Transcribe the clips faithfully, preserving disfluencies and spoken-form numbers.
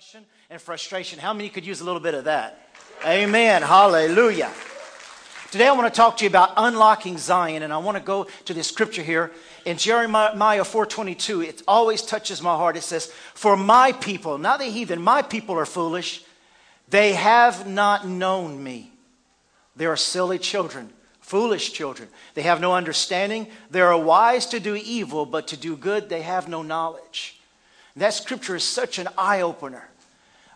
depression and frustration. How many could use a little bit of that? Amen. Hallelujah. Today I want to talk to you about unlocking Zion, and I want to go to this scripture here in Jeremiah four twenty-two. It always touches my heart. It says, "For my people, not the heathen, my people are foolish. They have not known me. They are silly children, foolish children. They have no understanding. They are wise to do evil, but to do good they have no knowledge." And that scripture is such an eye-opener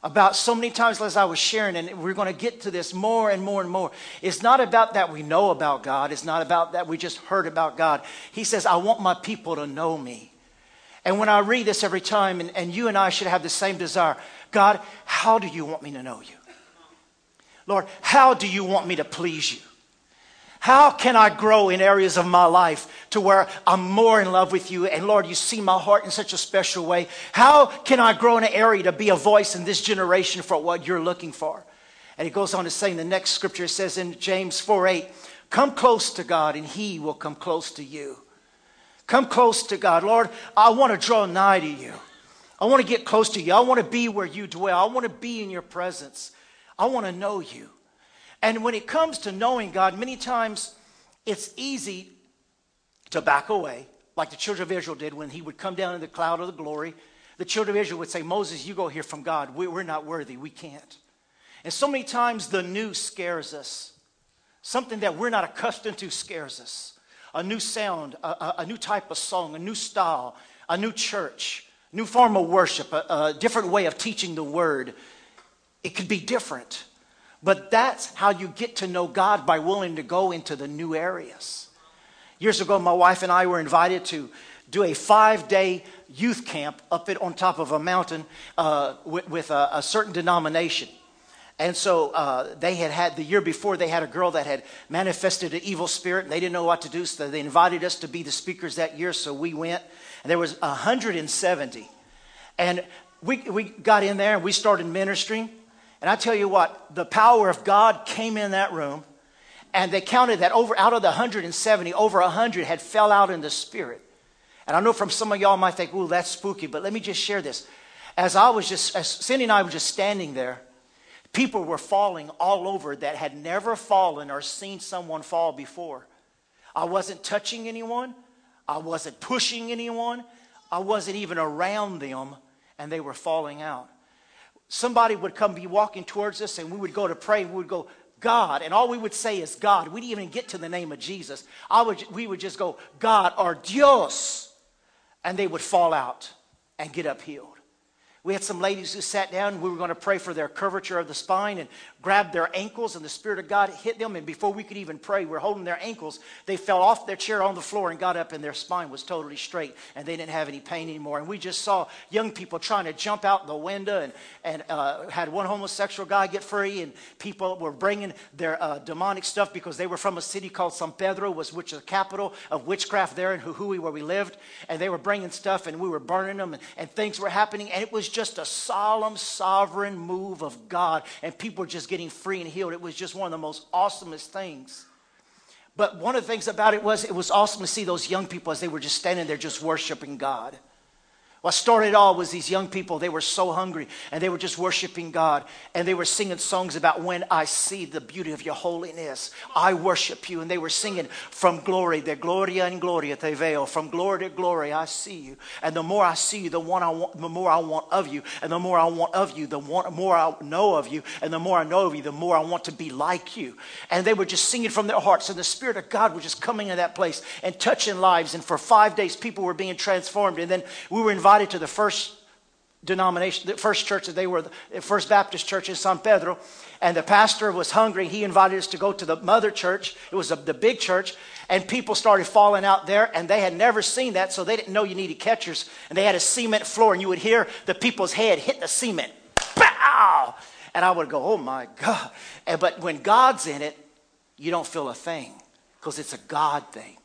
about so many times, as I was sharing, and we're going to get to this more and more and more. It's not about that we know about God. It's not about that we just heard about God. He says, I want my people to know me. And when I read this every time, and, and you and I should have the same desire, God, how do you want me to know you? Lord, how do you want me to please you? How can I grow in areas of my life to where I'm more in love with you? And Lord, you see my heart in such a special way. How can I grow in an area to be a voice in this generation for what you're looking for? And he goes on to say in the next scripture, it says in James four eight, come close to God and he will come close to you. Come close to God. Lord, I want to draw nigh to you. I want to get close to you. I want to be where you dwell. I want to be in your presence. I want to know you. And when it comes to knowing God, many times it's easy to back away, like the children of Israel did when he would come down in the cloud of the glory. The children of Israel would say, Moses, you go here from God. We're not worthy. We can't. And so many times the new scares us. Something that we're not accustomed to scares us. A new sound, a, a, a new type of song, a new style, a new church, new form of worship, a, a different way of teaching the word. It could be different. But that's how you get to know God, by willing to go into the new areas. Years ago, my wife and I were invited to do a five-day youth camp up it on top of a mountain uh, with, with a, a certain denomination. And so uh, they had had, the year before, they had a girl that had manifested an evil spirit, and they didn't know what to do, so they invited us to be the speakers that year, so we went. And there was one hundred seventy. And we, we got in there, and we started ministering. And I tell you what, the power of God came in that room, and they counted that over out of the one hundred seventy, over one hundred had fell out in the spirit. And I know from some of y'all might think, ooh, that's spooky, but let me just share this. As I was just, as Cindy and I were just standing there, people were falling all over that had never fallen or seen someone fall before. I wasn't touching anyone. I wasn't pushing anyone. I wasn't even around them, and they were falling out. Somebody would come be walking towards us, and we would go to pray. We would go, God. And all we would say is, God. We didn't even get to the name of Jesus. I would, we would just go, God, or Dios. And they would fall out and get up healed. We had some ladies who sat down. We were going to pray for their curvature of the spine, and grabbed their ankles, and the Spirit of God hit them. And before we could even pray, we were holding their ankles. They fell off their chair on the floor and got up, and their spine was totally straight, and they didn't have any pain anymore. And we just saw young people trying to jump out the window, and, and uh, had one homosexual guy get free, and people were bringing their uh, demonic stuff because they were from a city called San Pedro, was which is the capital of witchcraft there in Jujuy where we lived. And they were bringing stuff, and we were burning them, and, and things were happening. And it was just a solemn, sovereign move of God, and people were just getting free and healed. It was just one of the most awesomest things. But one of the things about it was, it was awesome to see those young people as they were just standing there just worshiping God. What started it all was these young people, they were so hungry, and they were just worshiping God, and they were singing songs about when I see the beauty of your holiness, I worship you. And they were singing from glory, de gloria in gloria te veo, from glory to glory I see you. And the more I see you, the one I want, the more I want of you, and the more I want of you, the more I know of you, and the more I know of you, the more I want to be like you. And they were just singing from their hearts, and the Spirit of God was just coming into that place and touching lives. And for five days, people were being transformed. And then we were invited to the first denomination, the first church that they were, the First Baptist Church in San Pedro, and the pastor was hungry. He invited us to go to the mother church. It was a, the big church, and people started falling out there, and they had never seen that, so they didn't know you needed catchers. And they had a cement floor, and you would hear the people's head hit the cement. Pow! And I would go, oh my God. And, but when God's in it, you don't feel a thing, because it's a God thing.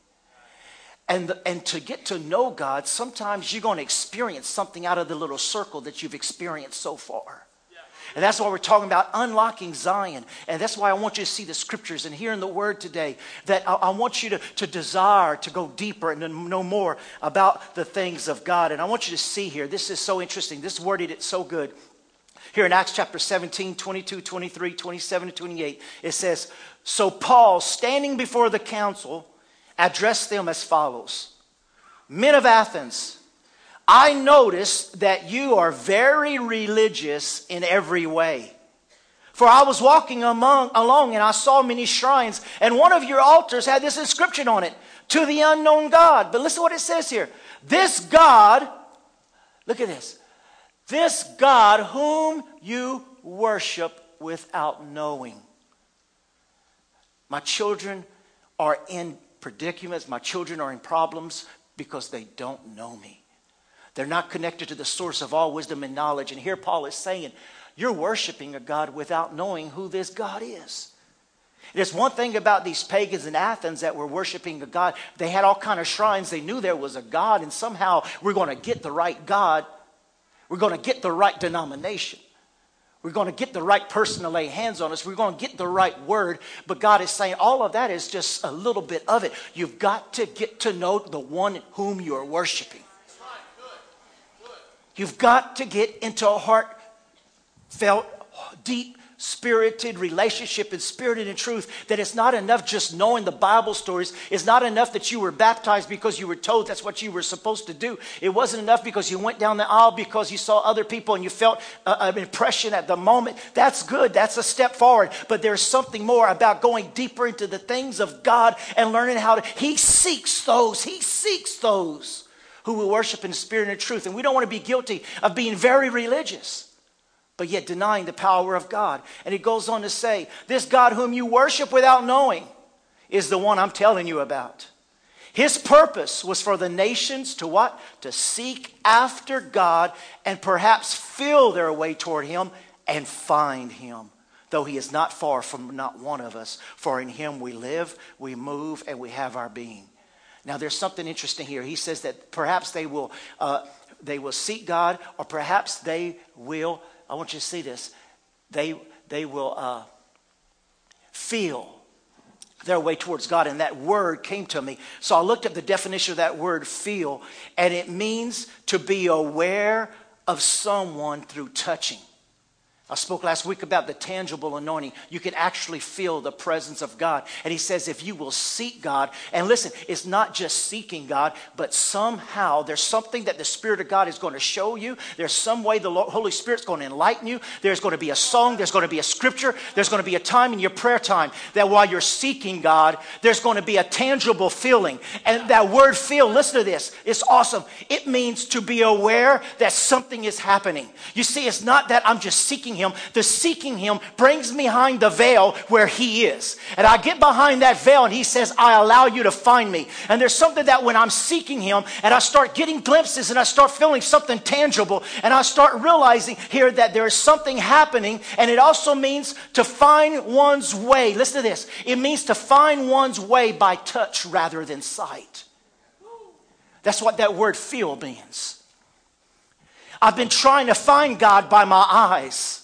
And, and to get to know God, sometimes you're going to experience something out of the little circle that you've experienced so far. Yeah. And that's why we're talking about unlocking Zion. And that's why I want you to see the scriptures and hear in the word today, that I, I want you to, to desire to go deeper and to know more about the things of God. And I want you to see here, this is so interesting. This worded it so good. Here in Acts chapter seventeen, twenty-two, twenty-three, twenty-seven, and twenty-eight, it says, so Paul, standing before the council, addressed them as follows. Men of Athens, I notice that you are very religious in every way. For I was walking among, along and I saw many shrines, and one of your altars had this inscription on it, to the unknown God. But listen to what it says here. This God, look at this. This God whom you worship without knowing. My children are in predicaments. My children are in problems because they don't know me. They're not connected to the source of all wisdom and knowledge. And here Paul is saying, you're worshiping a God without knowing who this God is. It is one thing about these pagans in Athens that were worshiping a God. They had all kinds of shrines. They knew there was a God, and somehow we're going to get the right God. We're going to get the right denomination. We're going to get the right person to lay hands on us. We're going to get the right word. But God is saying all of that is just a little bit of it. You've got to get to know the one whom you're worshiping. You've got to get into a heartfelt, deep, spirited relationship and spirited in truth, that it's not enough just knowing the Bible stories. It's not enough that you were baptized because you were told that's what you were supposed to do. It wasn't enough because you went down the aisle because you saw other people and you felt uh, an impression at the moment. That's good. That's a step forward. But there's something more about going deeper into the things of God and learning how to, he seeks those, he seeks those who will worship in spirit and truth. And we don't want to be guilty of being very religious, but yet denying the power of God. And it goes on to say, this God whom you worship without knowing is the one I'm telling you about. His purpose was for the nations to what? To seek after God and perhaps feel their way toward him and find him. Though he is not far from not one of us, for in him we live, we move, and we have our being. Now there's something interesting here. He says that perhaps they will, uh, they will seek God, or perhaps they will, I want you to see this, they they will uh, feel their way towards God. And that word came to me. So I looked up the definition of that word, feel, and it means to be aware of someone through touching. I spoke last week about the tangible anointing. You can actually feel the presence of God. And he says if you will seek God, and listen, it's not just seeking God, but somehow there's something that the Spirit of God is going to show you. There's some way the Holy Spirit's going to enlighten you. There's going to be a song. There's going to be a scripture. There's going to be a time in your prayer time that while you're seeking God, there's going to be a tangible feeling. And that word feel, listen to this, it's awesome. It means to be aware that something is happening. You see, it's not that I'm just seeking him. The seeking him brings me behind the veil where he is. And I get behind that veil and he says, I allow you to find me. And there's something that when I'm seeking him and I start getting glimpses and I start feeling something tangible and I start realizing here that there is something happening. And it also means to find one's way. Listen to this. It means to find one's way by touch rather than sight. That's what that word feel means. I've been trying to find God by my eyes.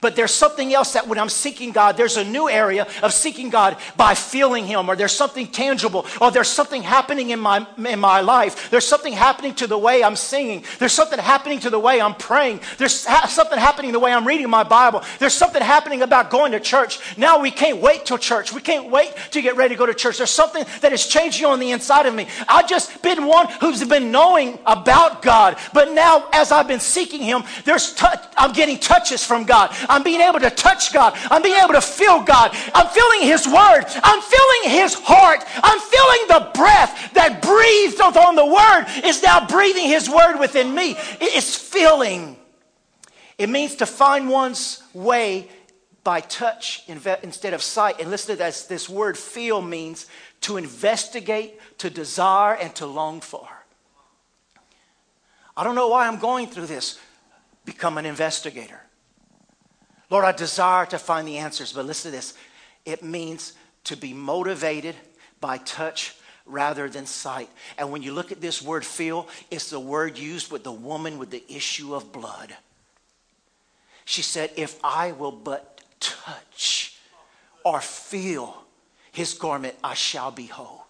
But there's something else that when I'm seeking God, there's a new area of seeking God by feeling him, or there's something tangible, or there's something happening in my, in my life. There's something happening to the way I'm singing. There's something happening to the way I'm praying. There's ha- something happening the way I'm reading my Bible. There's something happening about going to church. Now we can't wait till church. We can't wait to get ready to go to church. There's something that is changing on the inside of me. I've just been one who's been knowing about God, but now as I've been seeking him, there's t- I'm getting touches from God. I'm being able to touch God. I'm being able to feel God. I'm feeling his word. I'm feeling his heart. I'm feeling the breath that breathed on the word is now breathing his word within me. It's feeling. It means to find one's way by touch instead of sight. And listen to this. This word feel means to investigate, to desire, and to long for. I don't know why I'm going through this. Become an investigator. Lord, I desire to find the answers, but listen to this. It means to be motivated by touch rather than sight. And when you look at this word feel, it's the word used with the woman with the issue of blood. She said, if I will but touch or feel his garment, I shall be whole.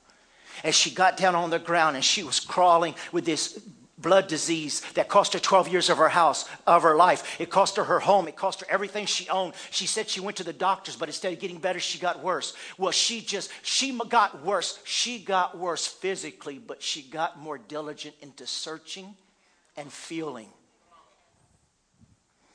And she got down on the ground and she was crawling with this blood disease that cost her twelve years of her house, of her life. It cost her her home. It cost her everything she owned. She said she went to the doctors, but instead of getting better, she got worse. Well, she just, she got worse. She got worse physically, but she got more diligent into searching and feeling.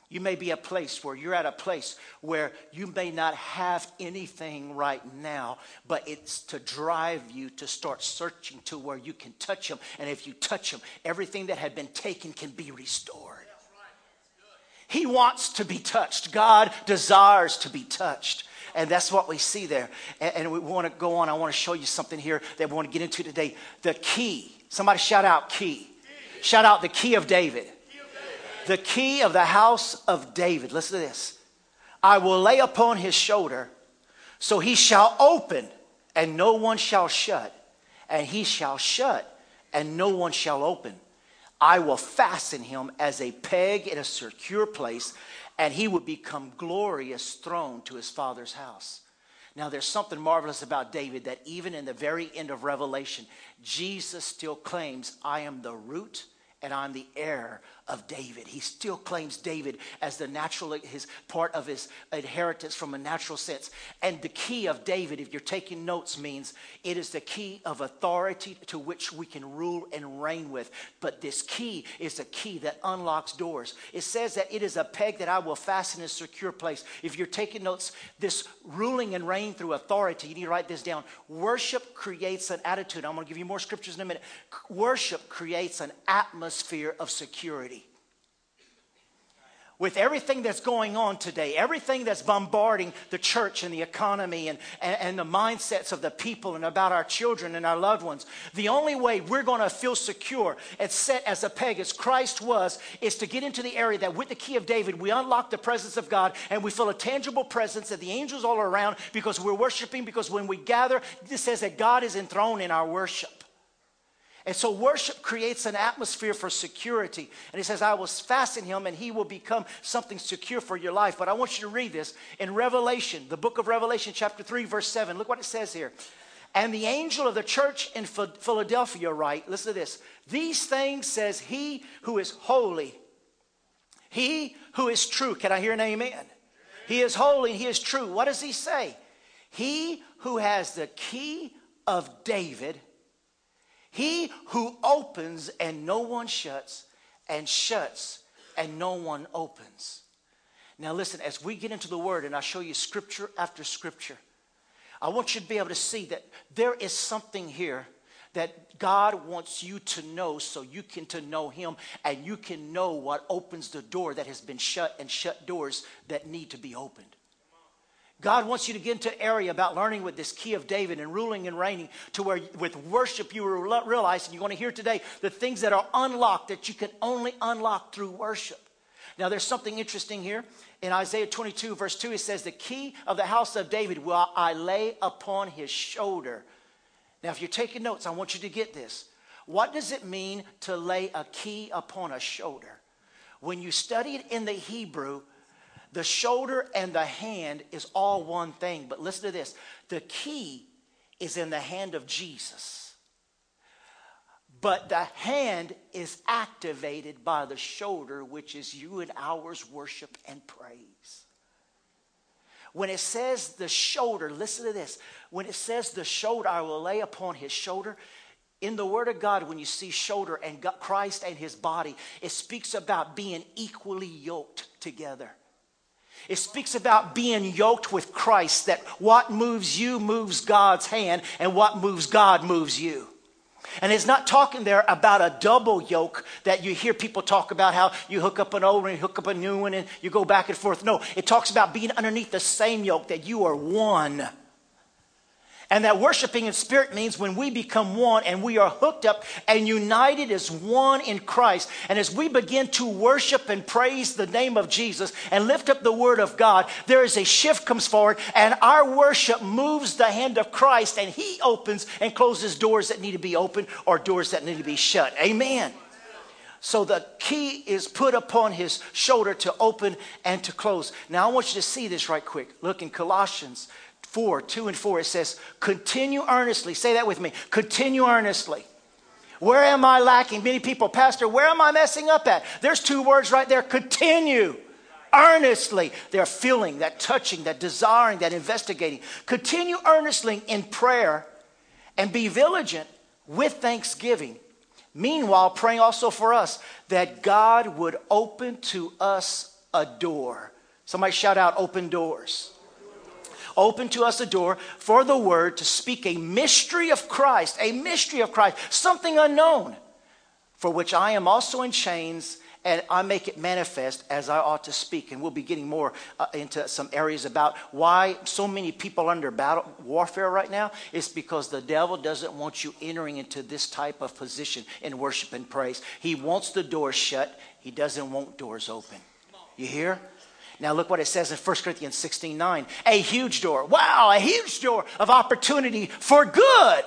You may be a place where you're at a place where you may not have anything right now, but it's to drive you to start searching to where you can touch them. And if you touch them, everything that had been taken can be restored. He wants to be touched. God desires to be touched. And that's what we see there. And, and we want to go on. I want to show you something here that we want to get into today. The key. Somebody shout out key. Shout out the key of David. The key of the house of David. Listen to this. I will lay upon his shoulder, so he shall open, and no one shall shut. And he shall shut, and no one shall open. I will fasten him as a peg in a secure place, and he will become glorious throne to his father's house. Now, there's something marvelous about David that even in the very end of Revelation, Jesus still claims, I am the root and I'm the heir of David. He still claims David as the natural, his part of his inheritance from a natural sense. And the key of David, if you're taking notes, means it is the key of authority to which we can rule and reign with. But this key is a key that unlocks doors. It says that it is a peg that I will fasten in a secure place. If you're taking notes, this ruling and reign through authority, you need to write this down. Worship creates an attitude. I'm going to give you more scriptures in a minute. Worship creates an atmosphere of security. With everything that's going on today, everything that's bombarding the church and the economy and, and, and the mindsets of the people and about our children and our loved ones, the only way we're going to feel secure and set as a peg as Christ was is to get into the area that with the key of David, we unlock the presence of God and we feel a tangible presence that the angels all are around because we're worshiping, because when we gather, it says that God is enthroned in our worship. And so worship creates an atmosphere for security. And he says, I will fasten him and he will become something secure for your life. But I want you to read this in Revelation, the book of Revelation, chapter three, verse seven. Look what it says here. And the angel of the church in Philadelphia write, listen to this. These things says he who is holy, he who is true. Can I hear an amen? He is holy and he is true. What does he say? He who has the key of David, he who opens and no one shuts, and shuts and no one opens. Now listen, as we get into the Word and I show you scripture after scripture, I want you to be able to see that there is something here that God wants you to know so you can to know him and you can know what opens the door that has been shut and shut doors that need to be opened. God wants you to get into an area about learning with this key of David and ruling and reigning to where with worship you will realize, and you're going to hear today, the things that are unlocked that you can only unlock through worship. Now, there's something interesting here. In Isaiah twenty-two, verse two, it says, the key of the house of David will I lay upon his shoulder. Now, if you're taking notes, I want you to get this. What does it mean to lay a key upon a shoulder? When you study it in the Hebrew, the shoulder and the hand is all one thing. But listen to this. The key is in the hand of Jesus. But the hand is activated by the shoulder, which is you and ours worship and praise. When it says the shoulder, listen to this. When it says the shoulder, I will lay upon his shoulder. In the Word of God, when you see shoulder and God, Christ and his body, it speaks about being equally yoked together. It speaks about being yoked with Christ, that what moves you moves God's hand, and what moves God moves you. And it's not talking there about a double yoke that you hear people talk about how you hook up an old one, you hook up a new one, and you go back and forth. No, it talks about being underneath the same yoke, that you are one. And that worshiping in spirit means when we become one and we are hooked up and united as one in Christ. And as we begin to worship and praise the name of Jesus and lift up the word of God, there is a shift comes forward and our worship moves the hand of Christ and he opens and closes doors that need to be opened or doors that need to be shut. Amen. So the key is put upon his shoulder to open and to close. Now I want you to see this right quick. Look in Colossians four, two and four, it says, continue earnestly. Say that with me. Continue earnestly Where am I lacking? Many people, Pastor, where am I messing up at? There's two words right there. Continue. Earnestly. They're feeling, that touching, that desiring, that investigating. Continue earnestly in prayer and be vigilant with thanksgiving. Meanwhile, praying also for us that God would open to us a door. Somebody shout out, open doors. Open to us a door for the word to speak a mystery of Christ, a mystery of Christ, something unknown, for which I am also in chains, and I make it manifest as I ought to speak. And we'll be getting more uh, into some areas about why so many people under battle warfare right now. It's because the devil doesn't want you entering into this type of position in worship and praise. He wants the doors shut. He doesn't want doors open. You hear? Now look what it says in First Corinthians sixteen nine. A huge door, wow, a huge door of opportunity for good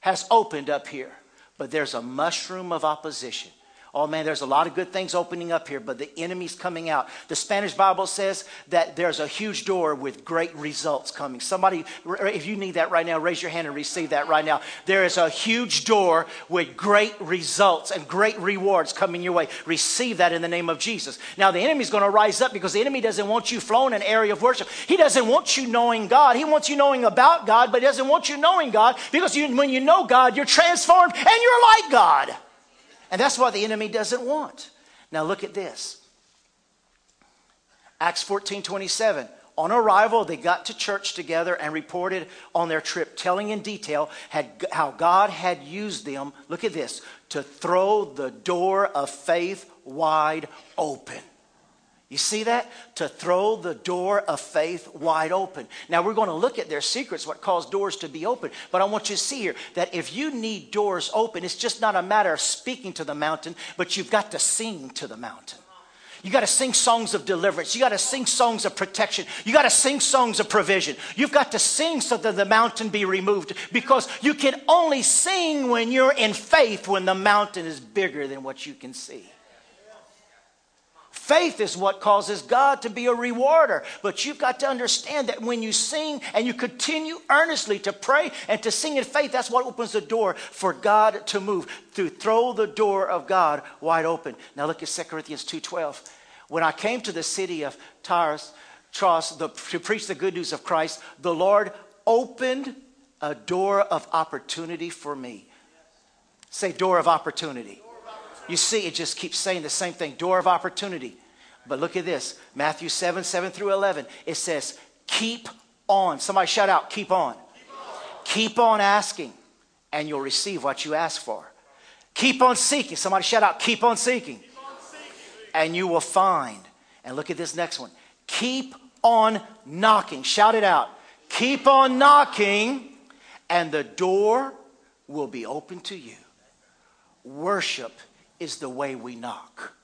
has opened up here. But there's a mushroom of opposition. Oh man, there's a lot of good things opening up here, but the enemy's coming out. The Spanish Bible says that there's a huge door with great results coming. Somebody, if you need that right now, raise your hand and receive that right now. There is a huge door with great results and great rewards coming your way. Receive that in the name of Jesus. Now the enemy's going to rise up because the enemy doesn't want you flowing in an area of worship. He doesn't want you knowing God. He wants you knowing about God, but he doesn't want you knowing God, because you, when you know God, you're transformed and you're like God. And that's what the enemy doesn't want. Now look at this. Acts fourteen twenty-seven. On arrival, they got to church together and reported on their trip, telling in detail had, how God had used them, look at this, to throw the door of faith wide open. You see that? To throw the door of faith wide open. Now we're going to look at their secrets, what caused doors to be open. But I want you to see here that if you need doors open, it's just not a matter of speaking to the mountain, but you've got to sing to the mountain. You got to sing songs of deliverance. You got to sing songs of protection. You got to sing songs of provision. You've got to sing so that the mountain be removed, because you can only sing when you're in faith, when the mountain is bigger than what you can see. Faith is what causes God to be a rewarder. But you've got to understand that when you sing and you continue earnestly to pray and to sing in faith, that's what opens the door for God to move, to throw the door of God wide open. Now look at Second Corinthians two twelve. When I came to the city of Tyrus the, to preach the good news of Christ, the Lord opened a door of opportunity for me. Say, door of opportunity. You see, it just keeps saying the same thing, door of opportunity. But look at this, Matthew seven, seven through eleven. It says, keep on. Somebody shout out, keep on. Keep on, keep on asking, and you'll receive what you ask for. Keep on seeking. Somebody shout out, keep on seeking. Keep on seeking. And you will find. And look at this next one. Keep on knocking. Shout it out. Keep on knocking, and the door will be open to you. Worship is the way we knock.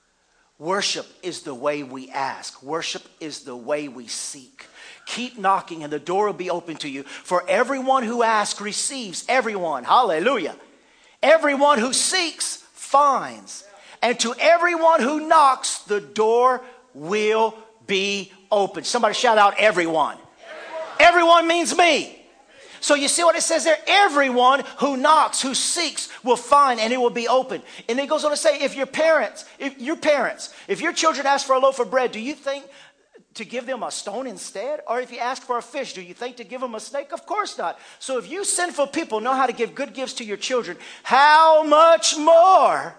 Worship is the way we ask. Worship is the way we seek. Keep knocking and the door will be open to you. For everyone who asks receives. Everyone, hallelujah. Everyone who seeks finds. And to everyone who knocks, the door will be open. Somebody shout out, everyone. Everyone, everyone means me. So you see what it says there? Everyone who knocks, who seeks, will find, and it will be open. And it goes on to say, if your parents, if your parents, if your children ask for a loaf of bread, do you think to give them a stone instead? Or if you ask for a fish, do you think to give them a snake? Of course not. So if you sinful people know how to give good gifts to your children, how much more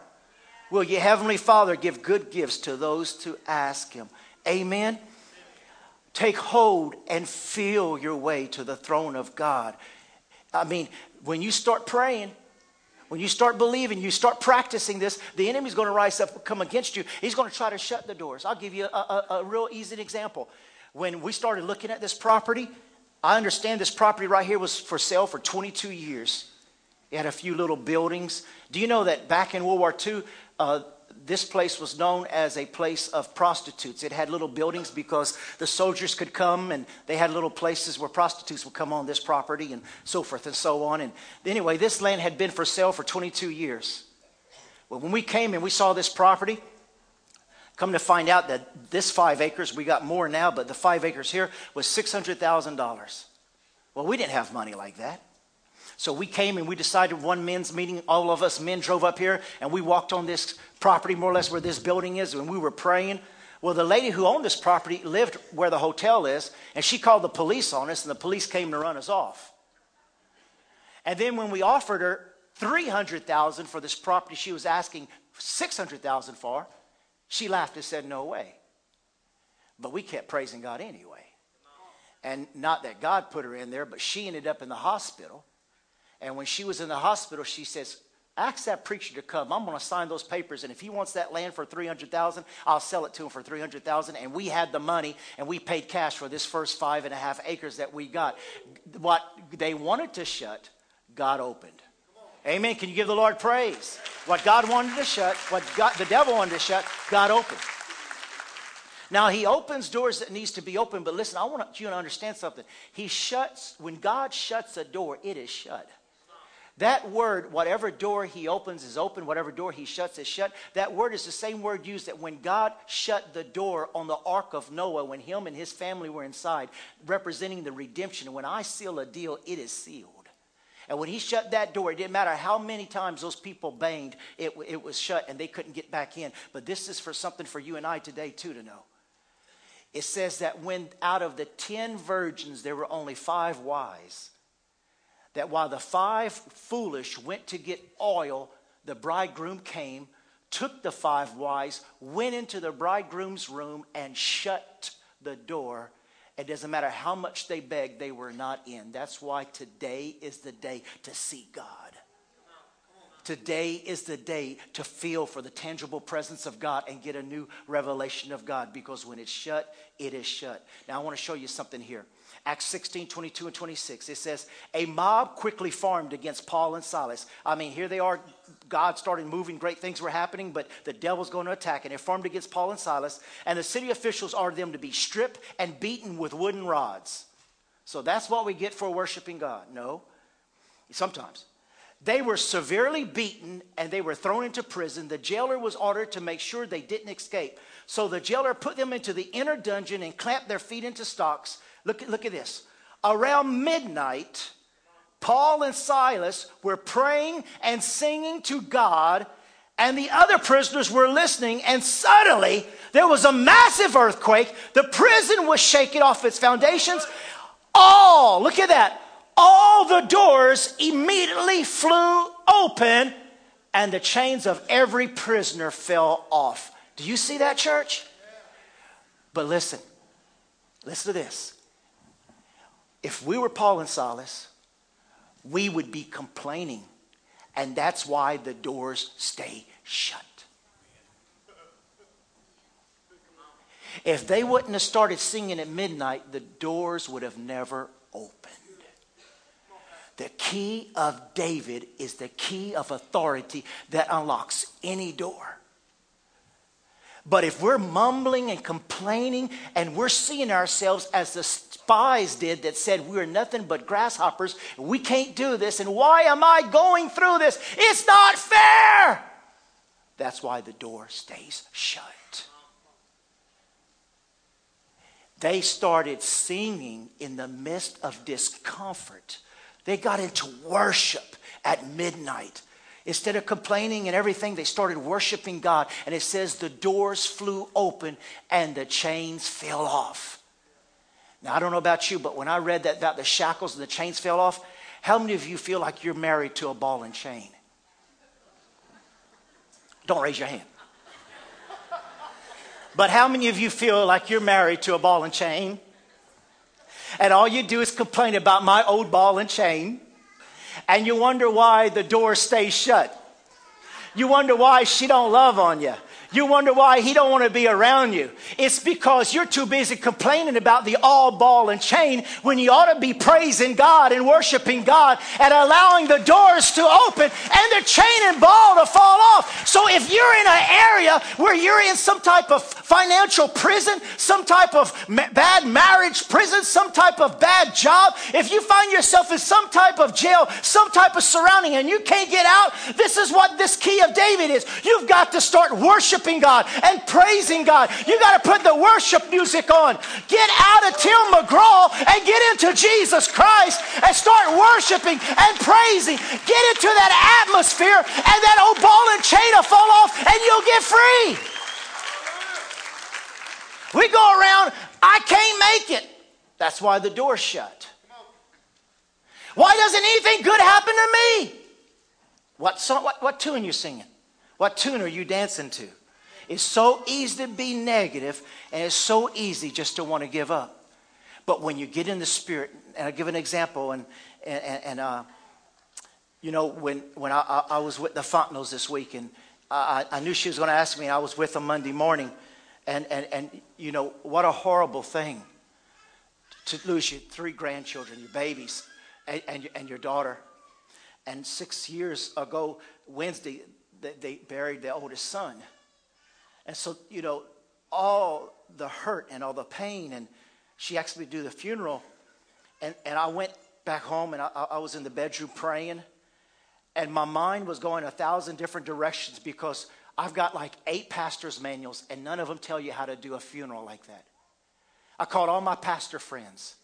will your heavenly Father give good gifts to those to ask him? Amen. Take hold and feel your way to the throne of God. I mean, when you start praying, when you start believing, you start practicing this, the enemy's going to rise up, come against you. He's going to try to shut the doors. I'll give you a, a, a real easy example. When we started looking at this property, I understand this property right here was for sale for twenty-two years. It had a few little buildings. Do you know that back in World War Two, uh, this place was known as a place of prostitutes. It had little buildings because the soldiers could come, and they had little places where prostitutes would come on this property and so forth and so on. And anyway, this land had been for sale for twenty-two years. Well, when we came and we saw this property, come to find out that this five acres, we got more now, but the five acres here was six hundred thousand dollars. Well, we didn't have money like that. So we came and we decided one men's meeting, all of us men drove up here, and we walked on this property more or less where this building is, and we were praying. Well, the lady who owned this property lived where the hotel is, and she called the police on us, and the police came to run us off. And then when we offered her three hundred thousand dollars for this property she was asking six hundred thousand dollars for, she laughed and said, no way. But we kept praising God anyway. And not that God put her in there, but she ended up in the hospital. And when she was in the hospital, she says, ask that preacher to come. I'm going to sign those papers, and if he wants that land for three hundred thousand dollars, I'll sell it to him for three hundred thousand dollars. And we had the money, and we paid cash for this first five and a half acres that we got. What they wanted to shut, God opened. Amen. Can you give the Lord praise? What God wanted to shut, what God, the devil wanted to shut, God opened. Now, he opens doors that needs to be opened, but listen, I want you to understand something. He shuts, when God shuts a door, it is shut. That word, whatever door he opens is open, whatever door he shuts is shut. That word is the same word used that when God shut the door on the ark of Noah, when him and his family were inside, representing the redemption. When I seal a deal, it is sealed. And when he shut that door, it didn't matter how many times those people banged, it, it was shut and they couldn't get back in. But this is for something for you and I today too to know. It says that when out of the ten virgins, there were only five wise. That while the five foolish went to get oil, the bridegroom came, took the five wise, went into the bridegroom's room, and shut the door. It doesn't matter how much they begged, they were not in. That's why today is the day to see God. Today is the day to feel for the tangible presence of God and get a new revelation of God, because when it's shut, it is shut. Now, I want to show you something here. Acts sixteen, twenty-two, and twenty-six. It says, a mob quickly formed against Paul and Silas. I mean, here they are. God started moving. Great things were happening, but the devil's going to attack. And it formed against Paul and Silas. And the city officials ordered them to be stripped and beaten with wooden rods. So that's what we get for worshiping God. No, sometimes. They were severely beaten, and they were thrown into prison. The jailer was ordered to make sure they didn't escape. So the jailer put them into the inner dungeon and clamped their feet into stocks. Look, look at this. Around midnight, Paul and Silas were praying and singing to God, and the other prisoners were listening, and suddenly there was a massive earthquake. The prison was shaken off its foundations. All, look at that, all the doors immediately flew open, and the chains of every prisoner fell off. Do you see that, church? But listen. Listen to this. If we were Paul and Silas, we would be complaining. And that's why the doors stay shut. If they wouldn't have started singing at midnight, the doors would have never opened. The key of David is the key of authority that unlocks any door. But if we're mumbling and complaining and we're seeing ourselves as the spies did that said we are nothing but grasshoppers, and we can't do this, and why am I going through this? It's not fair. That's why the door stays shut. They started singing in the midst of discomfort. They got into worship at midnight. Instead of complaining and everything, they started worshiping God. And it says the doors flew open and the chains fell off. Now, I don't know about you, but when I read that about the shackles and the chains fell off, how many of you feel like you're married to a ball and chain? Don't raise your hand. But how many of you feel like you're married to a ball and chain? And all you do is complain about my old ball and chain. And you wonder why the door stays shut. You wonder why she don't love on you. You wonder why he don't want to be around you. It's because you're too busy complaining about the all ball and chain when you ought to be praising God and worshiping God and allowing the doors to open and the chain and ball to fall off. So if you're in an area area where you're in some type of financial prison, some type of ma- bad marriage prison, some type of bad job, if you find yourself in some type of jail, some type of surrounding, and you can't get out, this is what this key of David is. You've got to start worshiping God and praising God. You got to put the worship music on. Get out of Tim McGraw and get into Jesus Christ and start worshiping and praising. Get into that atmosphere and that old ball and chain will fall off and you'll get free. We go around, I can't make it. That's why the door's shut. Why doesn't anything good happen to me? What song, what, what tune are you singing? What tune are you dancing to? It's so easy to be negative, and it's so easy just to want to give up. But when you get in the Spirit, and I'll give an example, and and, and uh, you know, when, when I, I was with the Fontanels this week, and I, I knew she was going to ask me, and I was with them Monday morning, and, and, and you know, what a horrible thing to lose your three grandchildren, your babies, and, and, and your daughter. And six years ago, Wednesday, they buried their oldest son. And so, you know, all the hurt and all the pain, and she asked me to do the funeral, and, and I went back home, and I, I was in the bedroom praying, and my mind was going a thousand different directions because I've got like eight pastor's manuals, and none of them tell you how to do a funeral like that. I called all my pastor friends.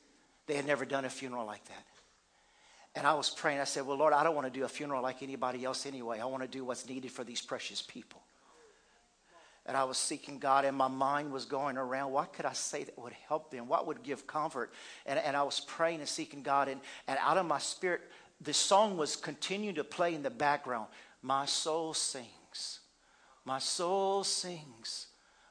They had never done a funeral like that. And I was praying. I said, well, Lord, I don't want to do a funeral like anybody else anyway. I want to do what's needed for these precious people. And I was seeking God, and my mind was going around, what could I say that would help them? What would give comfort? And, and I was praying and seeking God, and, and out of my spirit, this song was continuing to play in the background. My soul sings, my soul sings,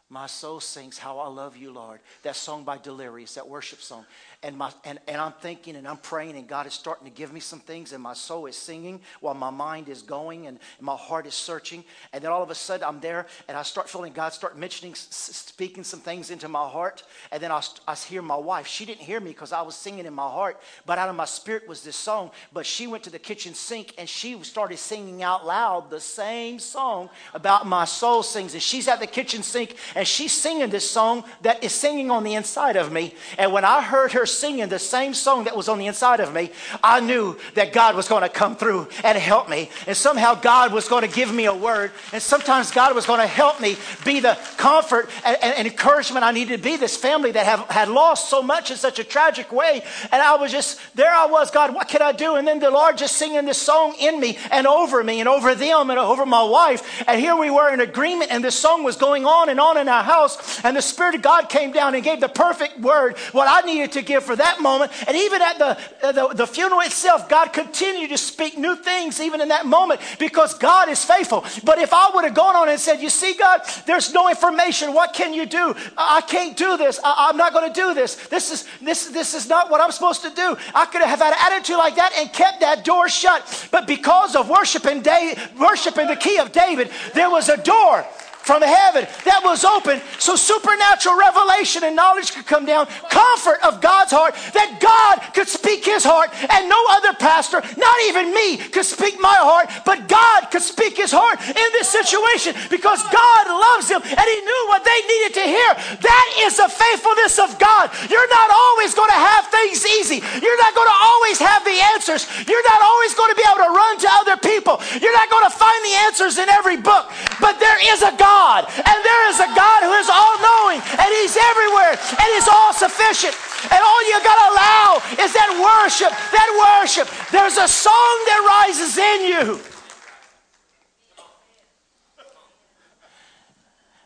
my soul sings how I love you, Lord. That song by Delirious, that worship song. And, my, and, and I'm thinking and I'm praying, and God is starting to give me some things, and my soul is singing while my mind is going and my heart is searching. And then all of a sudden I'm there, and I start feeling God start mentioning, speaking some things into my heart. And then I, I hear my wife. She didn't hear me because I was singing in my heart, but out of my spirit was this song. But she went to the kitchen sink, and she started singing out loud the same song about my soul sings. And she's at the kitchen sink, and she's singing this song that is singing on the inside of me. And when I heard her singing the same song that was on the inside of me, I knew that God was going to come through and help me. And somehow God was going to give me a word. And sometimes God was going to help me be the comfort and, and, and encouragement I needed to be this family that have, had lost so much in such a tragic way. And I was just, there I was, God, what can I do? And then the Lord just singing this song in me and over me and over them and over my wife. And here we were in agreement, and this song was going on and on in our house. And the Spirit of God came down and gave the perfect word, what I needed to give for that moment. And even at the, the, the funeral itself, God continued to speak new things even in that moment, because God is faithful. But if I would have gone on and said, you see, God, there's no information. What can you do? I can't do this. I, I'm not going to do this. This is, this, this is not what I'm supposed to do. I could have had an attitude like that and kept that door shut. But because of worshiping, David, worshiping the key of David, there was a door from heaven that was open, so supernatural revelation and knowledge could come down, comfort of God's heart, that God could speak his heart, and no other pastor, not even me, could speak my heart, but God could speak his heart in this situation, because God loves him, and he knew what they needed to hear. That is the faithfulness of God. You're not always going to have things easy. You're not going to always have the answers. You're not always going to be able to run to other people. You're not going to find the answers in every book, but there is a God. God. And there is a God who is all-knowing, and he's everywhere, and he's all-sufficient. And all you got to allow is that worship, that worship. There's a song that rises in you.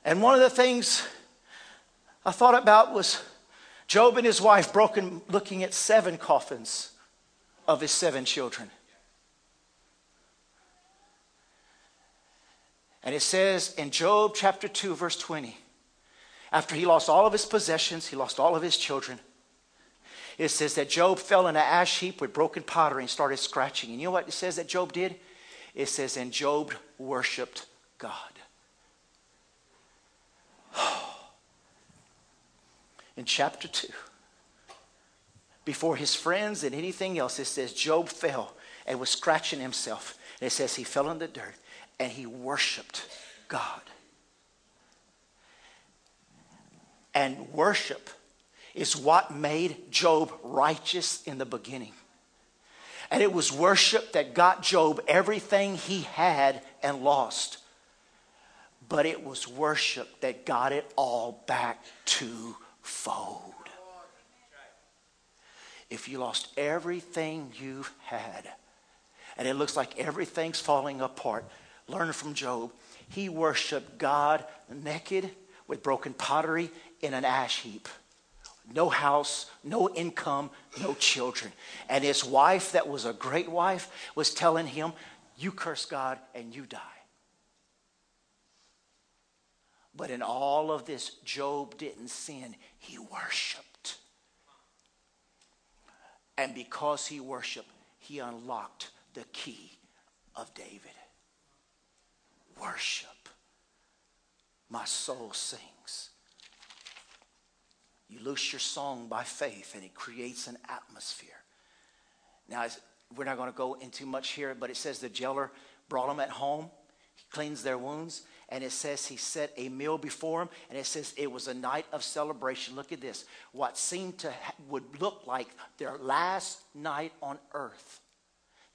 And one of the things I thought about was Job and his wife broken, looking at seven coffins of his seven children. And it says in Job chapter two, verse twenty, after he lost all of his possessions, he lost all of his children, it says that Job fell in an ash heap with broken pottery and started scratching. And you know what it says that Job did? It says, and Job worshiped God. In chapter two, before his friends and anything else, it says Job fell and was scratching himself. And it says he fell in the dirt. And he worshiped God. and worship is what made Job righteous in the beginning. And it was worship that got Job everything he had and lost. But it was worship that got it all back twofold. If you lost everything you've had, and it looks like everything's falling apart, learn from Job. He worshiped God naked with broken pottery in an ash heap. No house, no income, no children. And his wife, that was a great wife, was telling him, you curse God and you die. But in all of this, Job didn't sin. He worshiped. And because he worshiped, he unlocked the key of David. Worship. My soul sings. You loose your song by faith, and it creates an atmosphere. Now, we're not going to go into much here, but it says the jailer brought them at home. He cleans their wounds, and it says he set a meal before them, and it says it was a night of celebration. Look at this. What seemed to ha- would look like their last night on earth.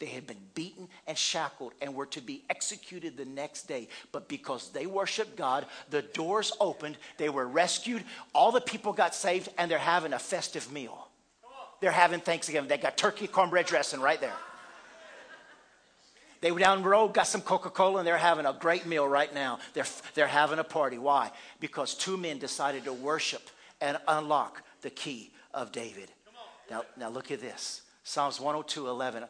They had been beaten and shackled and were to be executed the next day. But because they worshiped God, the doors opened, they were rescued, all the people got saved, and they're having a festive meal. They're having Thanksgiving. They got turkey, cornbread dressing right there. They were down the road, got some Coca-Cola, and they're having a great meal right now. They're, they're having a party. Why? Because two men decided to worship and unlock the key of David. Now, now look at this. Psalms one oh two eleven.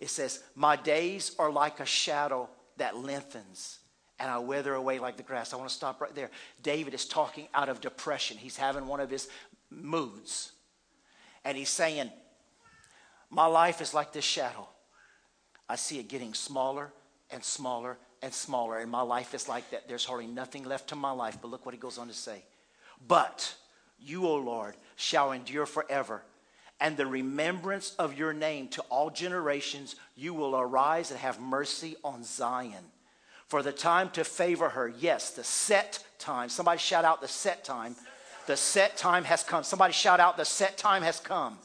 It says, my days are like a shadow that lengthens, and I wither away like the grass. I want to stop right there. David is talking out of depression. He's having one of his moods. And he's saying, my life is like this shadow. I see it getting smaller and smaller and smaller, and my life is like that. There's hardly nothing left to my life. But look what he goes on to say. But you, O Lord, shall endure forever. And the remembrance of your name to all generations, you will arise and have mercy on Zion. For the time to favor her, yes, the set time. Somebody shout out the set time. The set time has come. Somebody shout out the set time has come.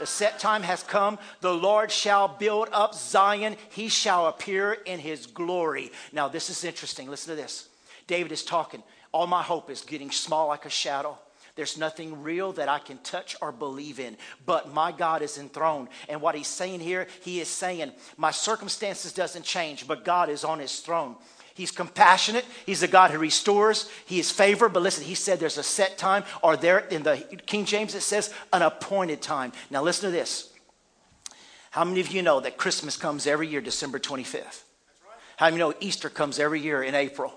The set time has come. The Lord shall build up Zion. He shall appear in his glory. Now, this is interesting. Listen to this. David is talking. All my hope is getting small like a shadow. There's nothing real that I can touch or believe in. But my God is enthroned. And what he's saying here, he is saying, my circumstances doesn't change, but God is on his throne. He's compassionate. He's a God who restores. He is favored. But listen, he said there's a set time. Or there in the King James, it says an appointed time. Now listen to this. How many of you know that Christmas comes every year, December twenty-fifth? That's right. How many of you know Easter comes every year in April?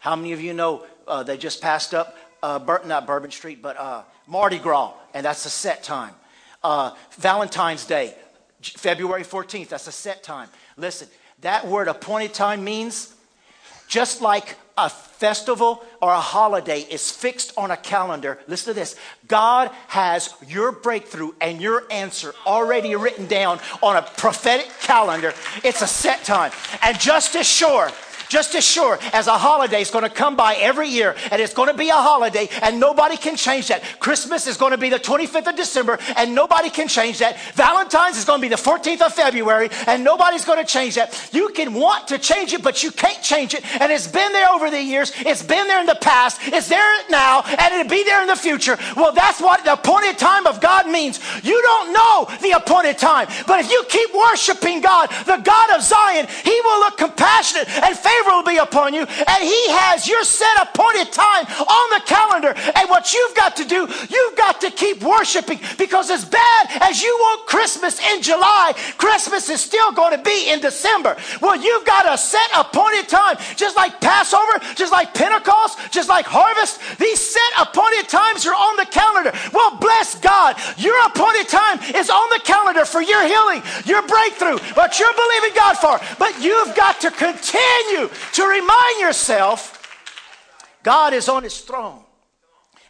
How many of you know uh, they just passed up? Uh, Bur- not Bourbon Street, but uh, Mardi Gras, and that's a set time. Uh, Valentine's Day, February fourteenth, that's a set time. Listen, that word appointed time means just like a festival or a holiday is fixed on a calendar. Listen to this. God has your breakthrough and your answer already written down on a prophetic calendar. It's a set time. And just as sure... Just as sure as a holiday is going to come by every year, and it's going to be a holiday, and nobody can change that. Christmas is going to be the twenty-fifth of December, and nobody can change that. Valentine's is going to be the fourteenth of February, and nobody's going to change that. You can want to change it, but you can't change it. And it's been there over the years. It's been there in the past. It's there now, and it'll be there in the future. Well, that's what the appointed time of God means. You don't know the appointed time, but if you keep worshiping God, the God of Zion, he will look compassionate and faithful. Favor will be upon you, and he has your set appointed time on the calendar. And what you've got to do, you've got to keep worshiping, because as bad as you want Christmas in July, Christmas is still going to be in December. Well, you've got a set appointed time, just like Passover, just like Pentecost, just like harvest. These set appointed times are on the calendar. Well, bless God, your appointed time is on the calendar for your healing, your breakthrough, what you're believing God for. But you've got to continue to remind yourself, God is on his throne,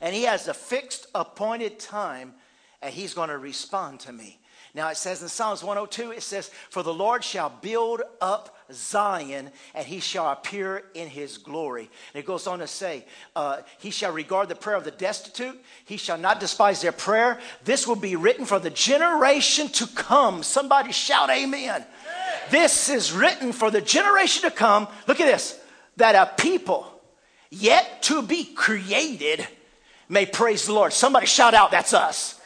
and he has a fixed appointed time, and he's going to respond to me. Now it says in Psalms one oh two, it says, for the Lord shall build up Zion, and he shall appear in his glory. And it goes on to say, uh, he shall regard the prayer of the destitute. He shall not despise their prayer. This will be written for the generation to come. Somebody shout amen. Yeah. This is written for the generation to come. Look at this. That a people yet to be created may praise the Lord. Somebody shout out, that's us.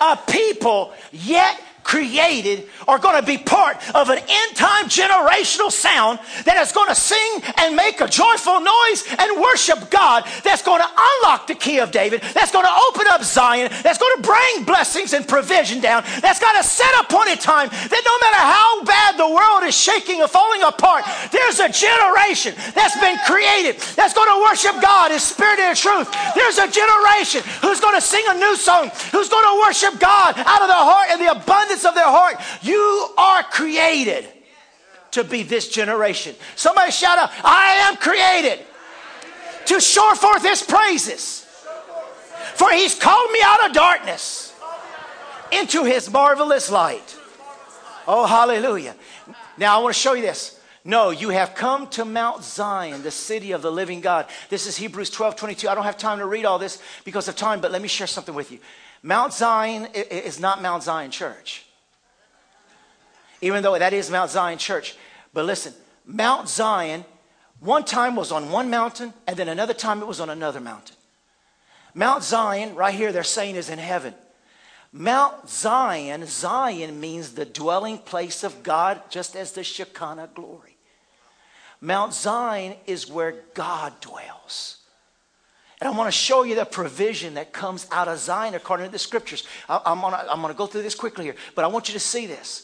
A people yet created are going to be part of an end-time generational sound that is going to sing and make a joyful noise and worship God, that's going to unlock the key of David, that's going to open up Zion, that's going to bring blessings and provision down, that's got a set appointed time that no matter how bad the world is shaking or falling apart, there's a generation that's been created that's going to worship God in spirit and in truth. There's a generation who's going to sing a new song, who's going to worship God out of their heart and the abundance of their heart. You are created to be this generation. Somebody shout out, I am created to show forth his praises. For he's called me out of darkness into his marvelous light. Oh, hallelujah. Now I want to show you this. No, you have come to Mount Zion, the city of the living God. This is Hebrews twelve twenty-two. I don't have time to read all this because of time, but let me share something with you. Mount Zion is not Mount Zion Church. Even though that is Mount Zion Church. But listen, Mount Zion one time was on one mountain, and then another time it was on another mountain. Mount Zion, right here they're saying, is in heaven. Mount Zion, Zion means the dwelling place of God, just as the Shekinah glory. Mount Zion is where God dwells. And I want to show you the provision that comes out of Zion according to the scriptures. I, I'm going to I'm going to go through this quickly here, but I want you to see this.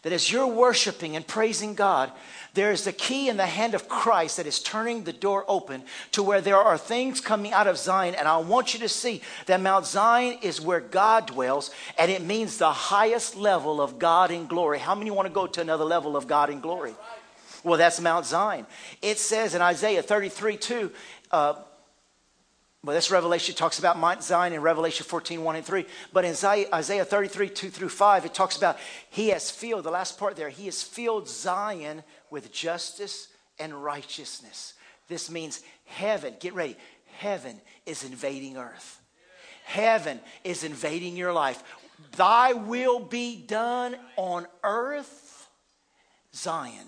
That as you're worshiping and praising God, there is the key in the hand of Christ that is turning the door open to where there are things coming out of Zion. And I want you to see that Mount Zion is where God dwells, and it means the highest level of God in glory. How many want to go to another level of God in glory? Well, that's Mount Zion. It says in Isaiah thirty-three two, uh, well, this Revelation talks about Mount Zion in Revelation fourteen, one and three. But in Isaiah thirty-three, two through five, it talks about he has filled, the last part there, he has filled Zion with justice and righteousness. This means heaven, get ready, heaven is invading earth. Heaven is invading your life. Thy will be done on earth, Zion,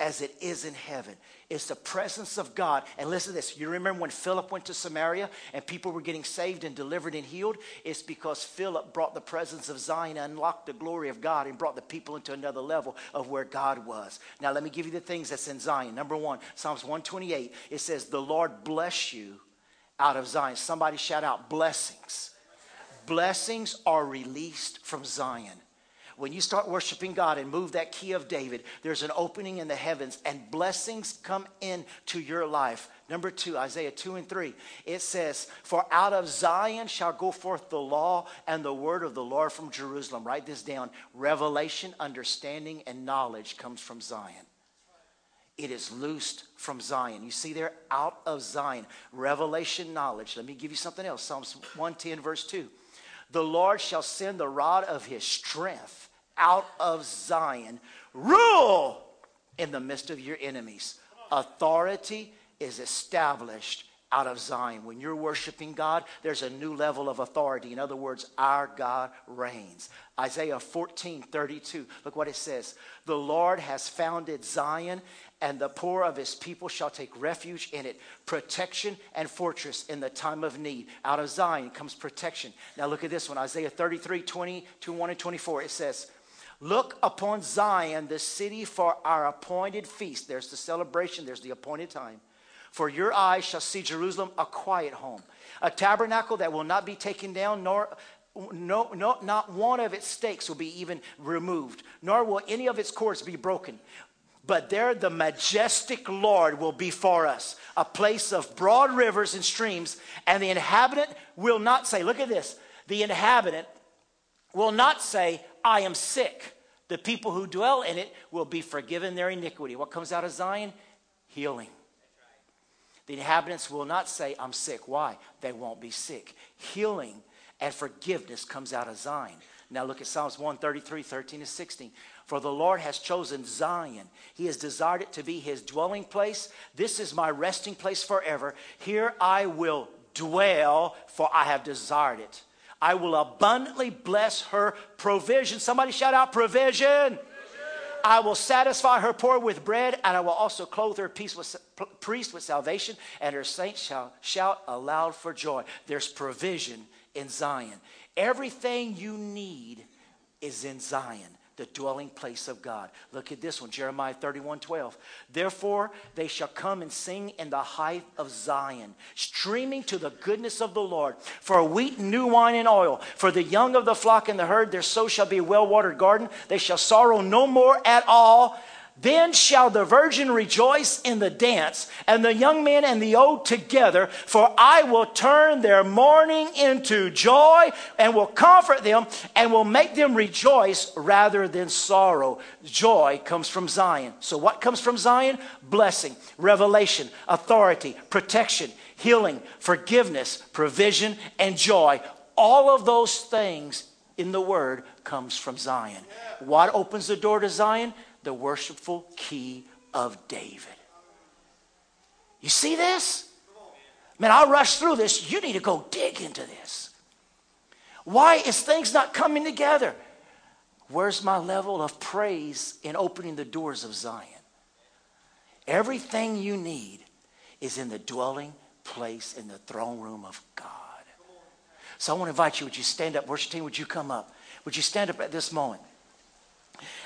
as it is in heaven. It's the presence of God. And listen to this. You remember when Philip went to Samaria and people were getting saved and delivered and healed? It's because Philip brought the presence of Zion, unlocked the glory of God, and brought the people into another level of where God was. Now, let me give you the things that's in Zion. Number one, Psalms one twenty-eight. It says, the Lord bless you out of Zion. Somebody shout out, blessings. Blessings are released from Zion. When you start worshiping God and move that key of David, there's an opening in the heavens and blessings come into your life. Number two, Isaiah two and three. It says, for out of Zion shall go forth the law and the word of the Lord from Jerusalem. Write this down. Revelation, understanding, and knowledge comes from Zion. It is loosed from Zion. You see there, out of Zion. Revelation, knowledge. Let me give you something else. Psalms one ten, verse two. The Lord shall send the rod of his strength out of Zion, rule in the midst of your enemies. Authority is established out of Zion. When you're worshiping God, there's a new level of authority. In other words, our God reigns. Isaiah fourteen thirty-two, look what it says. The Lord has founded Zion, and the poor of his people shall take refuge in it. Protection and fortress in the time of need. Out of Zion comes protection. Now look at this one, Isaiah thirty-three, twenty to one and twenty-four. It says, look upon Zion, the city for our appointed feast. There's the celebration. There's the appointed time. For your eyes shall see Jerusalem, a quiet home, a tabernacle that will not be taken down, nor no, no, not one of its stakes will be even removed, nor will any of its cords be broken. But there the majestic Lord will be for us, a place of broad rivers and streams, and the inhabitant will not say, look at this, the inhabitant will not say, I am sick. The people who dwell in it will be forgiven their iniquity. What comes out of Zion? Healing. The inhabitants will not say, I'm sick. Why? They won't be sick. Healing and forgiveness comes out of Zion. Now look at Psalms one thirty-three, thirteen to sixteen. For the Lord has chosen Zion. He has desired it to be his dwelling place. This is my resting place forever. Here I will dwell, for I have desired it. I will abundantly bless her provision. Somebody shout out provision. Provision. I will satisfy her poor with bread, and I will also clothe her peace with, priest with salvation, and her saints shall shout aloud for joy. There's provision in Zion. Everything you need is in Zion, the dwelling place of God. Look at this one, Jeremiah thirty-one twelve. Therefore, they shall come and sing in the height of Zion, streaming to the goodness of the Lord. For wheat, new wine, and oil, for the young of the flock and the herd, their soul shall be a well-watered garden. They shall sorrow no more at all. Then shall the virgin rejoice in the dance, and the young men and the old together, for I will turn their mourning into joy, and will comfort them, and will make them rejoice rather than sorrow. Joy comes from Zion. So what comes from Zion? Blessing, revelation, authority, protection, healing, forgiveness, provision, and joy. All of those things in the Word comes from Zion. What opens the door to Zion? The worshipful key of David. You see this? Man, I'll rush through this. You need to go dig into this. Why is things not coming together? Where's my level of praise in opening the doors of Zion? Everything you need is in the dwelling place in the throne room of God. So I want to invite you, would you stand up? Worship team, would you come up? Would you stand up at this moment?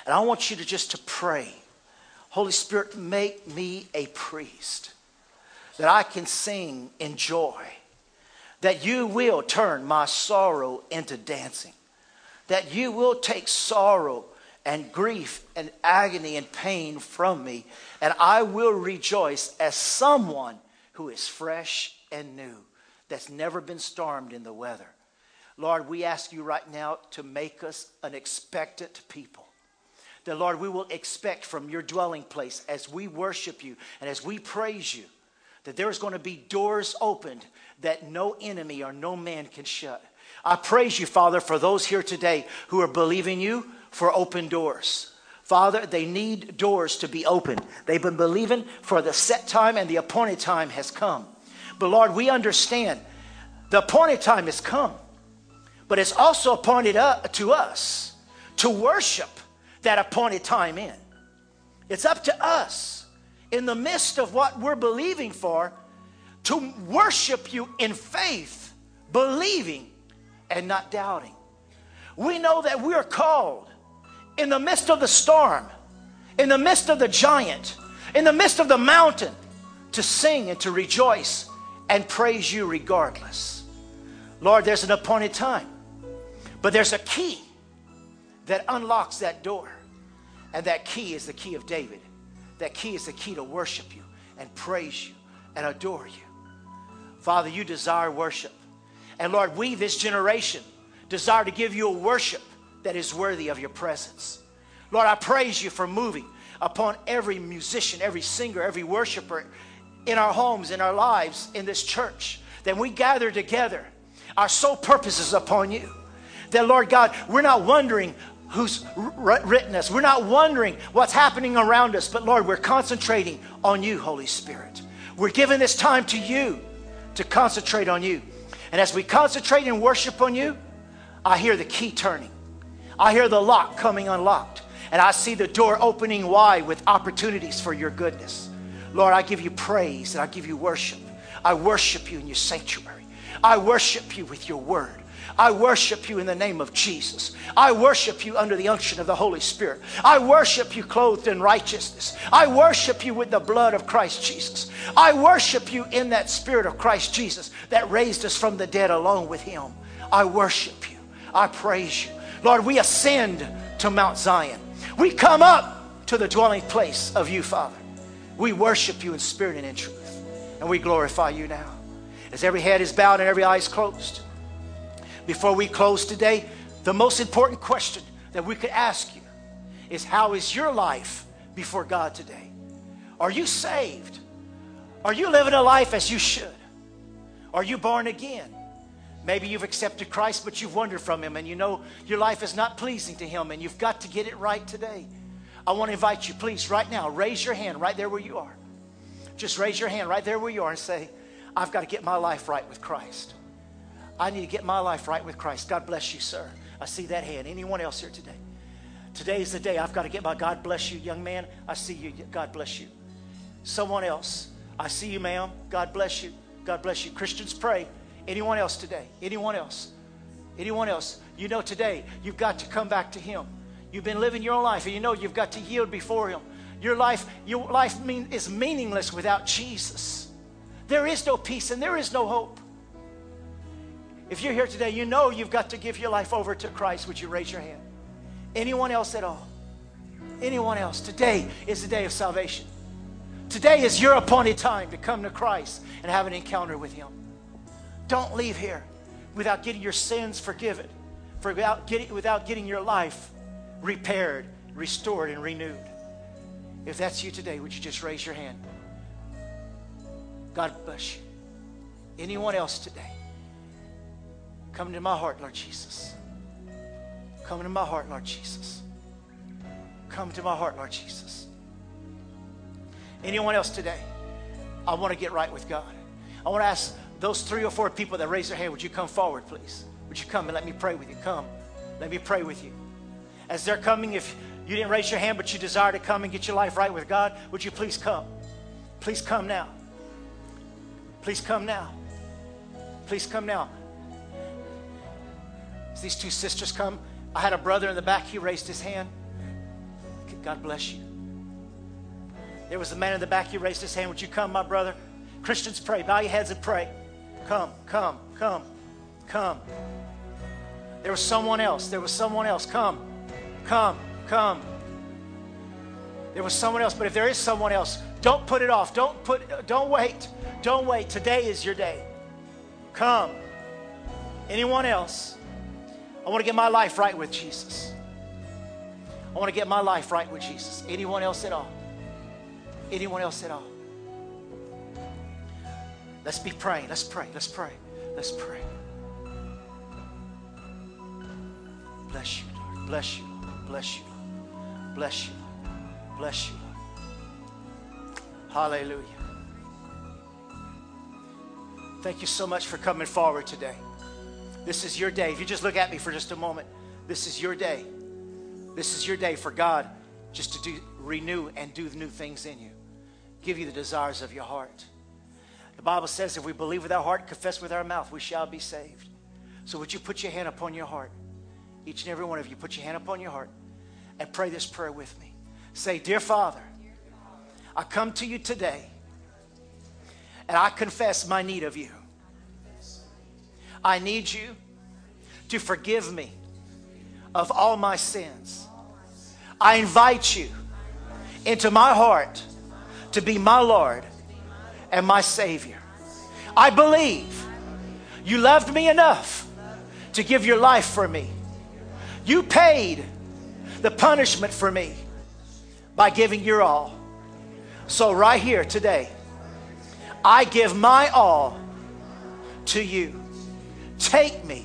And I want you to just to pray, Holy Spirit, make me a priest, that I can sing in joy, that you will turn my sorrow into dancing, that you will take sorrow and grief and agony and pain from me, and I will rejoice as someone who is fresh and new, that's never been stormed in the weather. Lord, we ask you right now to make us an expectant people. That, Lord, we will expect from your dwelling place as we worship you and as we praise you, that there is going to be doors opened that no enemy or no man can shut. I praise you, Father, for those here today who are believing you for open doors. Father, they need doors to be opened. They've been believing for the set time, and the appointed time has come. But, Lord, we understand the appointed time has come. But it's also appointed up to us to worship that appointed time in. It's up to us in the midst of what we're believing for to worship you in faith, believing and not doubting. We know that we are called in the midst of the storm, in the midst of the giant, in the midst of the mountain, to sing and to rejoice and praise you regardless. Lord, there's an appointed time. But there's a key that unlocks that door. And that key is the key of David. That key is the key to worship you and praise you and adore you. Father, you desire worship. And Lord, we, this generation, desire to give you a worship that is worthy of your presence. Lord, I praise you for moving upon every musician, every singer, every worshiper in our homes, in our lives, in this church. That we gather together. Our sole purpose is upon you. That, Lord God, we're not wondering who's written us. We're not wondering what's happening around us. But, Lord, we're concentrating on you, Holy Spirit. We're giving this time to you to concentrate on you. And as we concentrate and worship on you, I hear the key turning. I hear the lock coming unlocked. And I see the door opening wide with opportunities for your goodness. Lord, I give you praise and I give you worship. I worship you in your sanctuary. I worship you with your word. I worship you in the name of Jesus. I worship you under the unction of the Holy Spirit. I worship you clothed in righteousness. I worship you with the blood of Christ Jesus. I worship you in that spirit of Christ Jesus that raised us from the dead along with him. I worship you. I praise you. Lord, we ascend to Mount Zion. We come up to the dwelling place of you, Father. We worship you in spirit and in truth. And we glorify you now. As every head is bowed and every eye is closed. Before we close today, the most important question that we could ask you is, how is your life before God today? Are you saved? Are you living a life as you should? Are you born again? Maybe you've accepted Christ, but you've wandered from him, and you know your life is not pleasing to him, and you've got to get it right today. I want to invite you, please, right now, raise your hand right there where you are. Just raise your hand right there where you are and say, I've got to get my life right with Christ. I need to get my life right with Christ. God bless you, sir. I see that hand. Anyone else here today? Today is the day I've got to get my, God bless you, young man. I see you. God bless you. Someone else. I see you, ma'am. God bless you. God bless you. Christians, pray. Anyone else today? Anyone else? Anyone else? You know today you've got to come back to him. You've been living your own life, and you know you've got to yield before him. Your life, your life mean, is meaningless without Jesus. There is no peace and there is no hope. If you're here today, you know you've got to give your life over to Christ. Would you raise your hand? Anyone else at all? Anyone else? Today is the day of salvation. Today is your appointed time to come to Christ and have an encounter with him. Don't leave here without getting your sins forgiven, without getting, without getting your life repaired, restored, and renewed. If that's you today, would you just raise your hand? God bless you. Anyone else today? Come into my heart, Lord Jesus. Come into my heart, Lord Jesus. Come to my heart, Lord Jesus. Anyone else today? I want to get right with God. I want to ask those three or four people that raised their hand, would you come forward, please? Would you come and let me pray with you? Come. Let me pray with you. As they're coming, if you didn't raise your hand, but you desire to come and get your life right with God, would you please come? Please come now. Please come now. Please come now. As these two sisters come, I had a brother in the back. He raised his hand. God bless you. There was a man in the back. He raised his hand. Would you come, my brother? Christians, pray. Bow your heads and pray. Come, come, come, come. There was someone else. There was someone else. Come, come, come. There was someone else. But if there is someone else, don't put it off. Don't put. Don't wait. Don't wait. Today is your day. Come. Anyone else? I want to get my life right with Jesus. I want to get my life right with Jesus. Anyone else at all? Anyone else at all? Let's be praying. Let's pray. Let's pray. Let's pray. Bless you, Lord. Bless you, Lord. Bless you, Lord. Bless you, Lord. Bless you, Lord. Hallelujah. Thank you so much for coming forward today. This is your day. If you just look at me for just a moment, this is your day. This is your day for God just to do, renew and do new things in you. Give you the desires of your heart. The Bible says if we believe with our heart, confess with our mouth, we shall be saved. So would you put your hand upon your heart? Each and every one of you, put your hand upon your heart and pray this prayer with me. Say, Dear Father, I come to you today and I confess my need of you. I need you to forgive me of all my sins. I invite you into my heart to be my Lord and my Savior. I believe you loved me enough to give your life for me. You paid the punishment for me by giving your all. So right here today, I give my all to you. Take me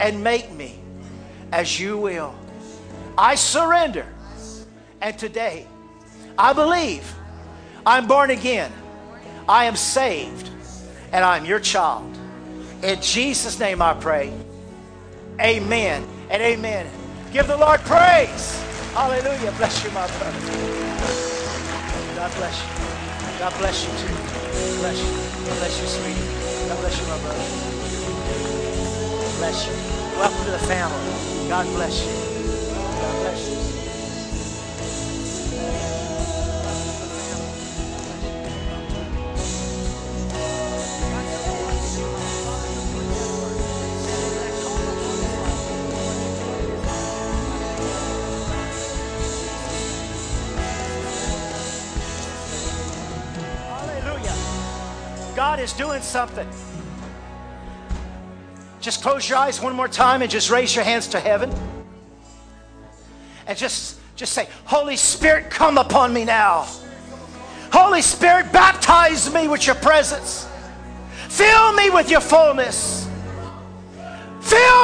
and make me as you will. I surrender. And today, I believe I'm born again. I am saved. And I'm your child. In Jesus' name I pray. Amen. And amen. Give the Lord praise. Hallelujah. Bless you, my brother. God bless you. God bless you, too. Bless you. God bless you, sweetie. God bless you, my brother. Bless you. Welcome to the family. God bless you. God bless you. God is doing something. Just close your eyes one more time and just raise your hands to heaven. And just, just say, Holy Spirit, come upon me now. Holy Spirit, baptize me with your presence. Fill me with your fullness.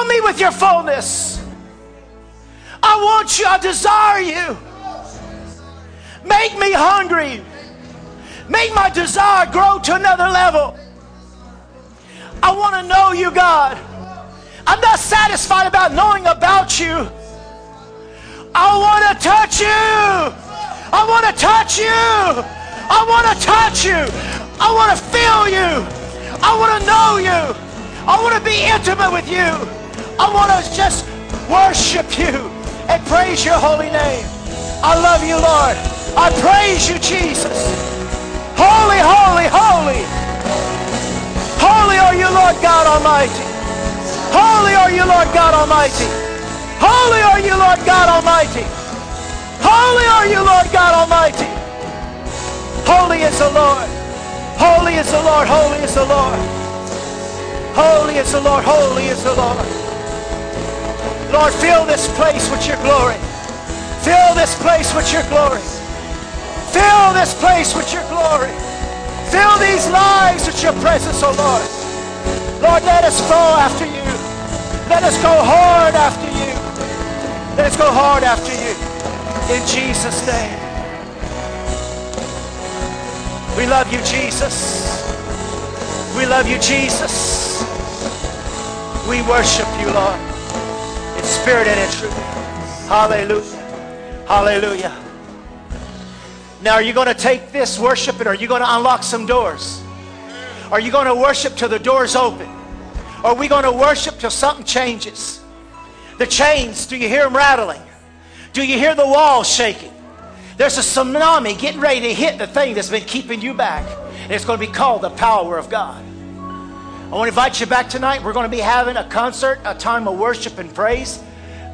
Fill me with your fullness. I want you. I desire you. Make me hungry. Make my desire grow to another level. I want to know you, God. I'm not satisfied about knowing about you. I want to touch you. I want to touch you. I want to touch you. I want to feel you. I want to know you. I want to be intimate with you. I want to just worship you and praise your holy name. I love you, Lord. I praise you, Jesus. Holy, holy, holy. Holy are you, Lord God Almighty. Holy are you, Lord God Almighty. Holy are you, Lord God Almighty. Holy are you, Lord God Almighty. Holy is the Lord. Holy is the Lord. Holy is the Lord. Holy is the Lord, holy is the Lord. Lord, fill this place with your glory. Fill this place with your glory. Fill this place with your glory. Fill these lives with your presence, O Lord. Lord, let us fall after you. Let us go hard after you. Let us go hard after you. In Jesus' name. We love you, Jesus. We love you, Jesus. We worship you, Lord, in spirit and in truth. Hallelujah. Hallelujah. Now, are you going to take this worship and are you going to unlock some doors? Are you going to worship till the doors open? Are we going to worship till something changes? The chains, do you hear them rattling? Do you hear the walls shaking? There's a tsunami getting ready to hit the thing that's been keeping you back. And it's going to be called the power of God. I want to invite you back tonight. We're going to be having a concert, a time of worship and praise.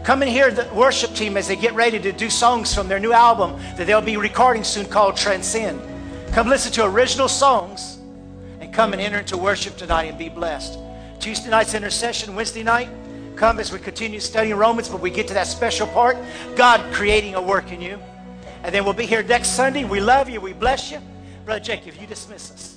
Come and hear the worship team as they get ready to do songs from their new album that they'll be recording soon called Transcend. Come listen to original songs and come and enter into worship tonight and be blessed. Tuesday night's intercession, Wednesday night, come as we continue studying Romans, but we get to that special part, God creating a work in you. And then we'll be here next Sunday. We love you. We bless you. Brother Jake, if you dismiss us.